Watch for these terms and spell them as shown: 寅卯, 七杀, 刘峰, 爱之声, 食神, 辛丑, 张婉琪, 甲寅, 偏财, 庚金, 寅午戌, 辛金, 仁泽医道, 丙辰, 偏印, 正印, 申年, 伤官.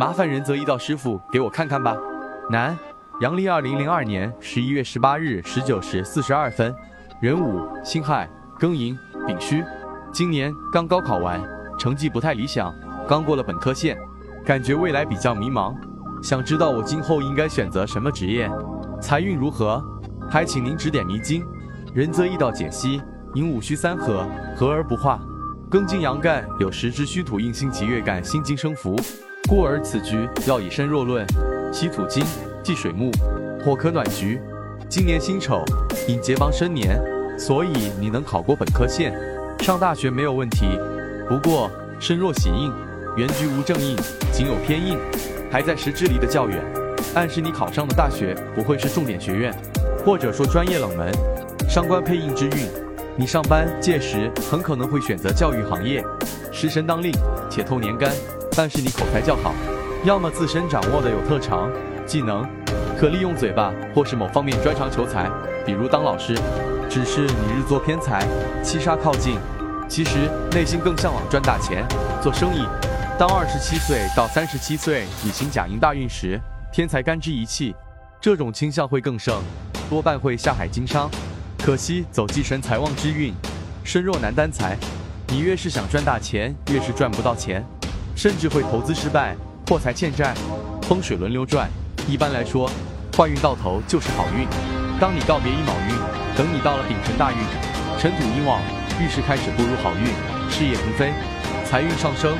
麻烦仁泽医道师傅给我看看吧。男，阳历2002年11月18日19时42分，壬午，辛亥，庚寅，丙戌。今年刚高考完，成绩不太理想，刚过了本科线，感觉未来比较迷茫，想知道我今后应该选择什么职业，财运如何？还请您指点迷津。仁泽医道解析：寅午戌三合，合而不化，庚金阳干有时之戌土印星及月干辛金生福。故而此局要以身弱论，喜土金，忌水木，火可暖局。今年辛丑，引结帮申年，所以你能考过本科线，上大学没有问题。不过身弱喜印，原局无正印，仅有偏印，还在时支离得较远，暗示你考上的大学不会是重点学院，或者说专业冷门。伤官配印之运，你上班届时很可能会选择教育行业，食神当令，且透年干。但是你口才较好，要么自身掌握的有特长技能，可利用嘴巴或是某方面专长求财，比如当老师，只是你日做偏财，七杀靠近，其实内心更向往赚大钱做生意。当27岁到37岁以行甲寅大运时，天才干支一气，这种倾向会更盛，多半会下海经商。可惜走忌神财旺之运，身弱难担财，你越是想赚大钱，越是赚不到钱，甚至会投资失败，破财欠债，风水轮流转。一般来说，坏运到头就是好运。当你告别寅卯运，等你到了丙辰大运，辰土寅旺，运势开始步入好运，事业腾飞，财运上升，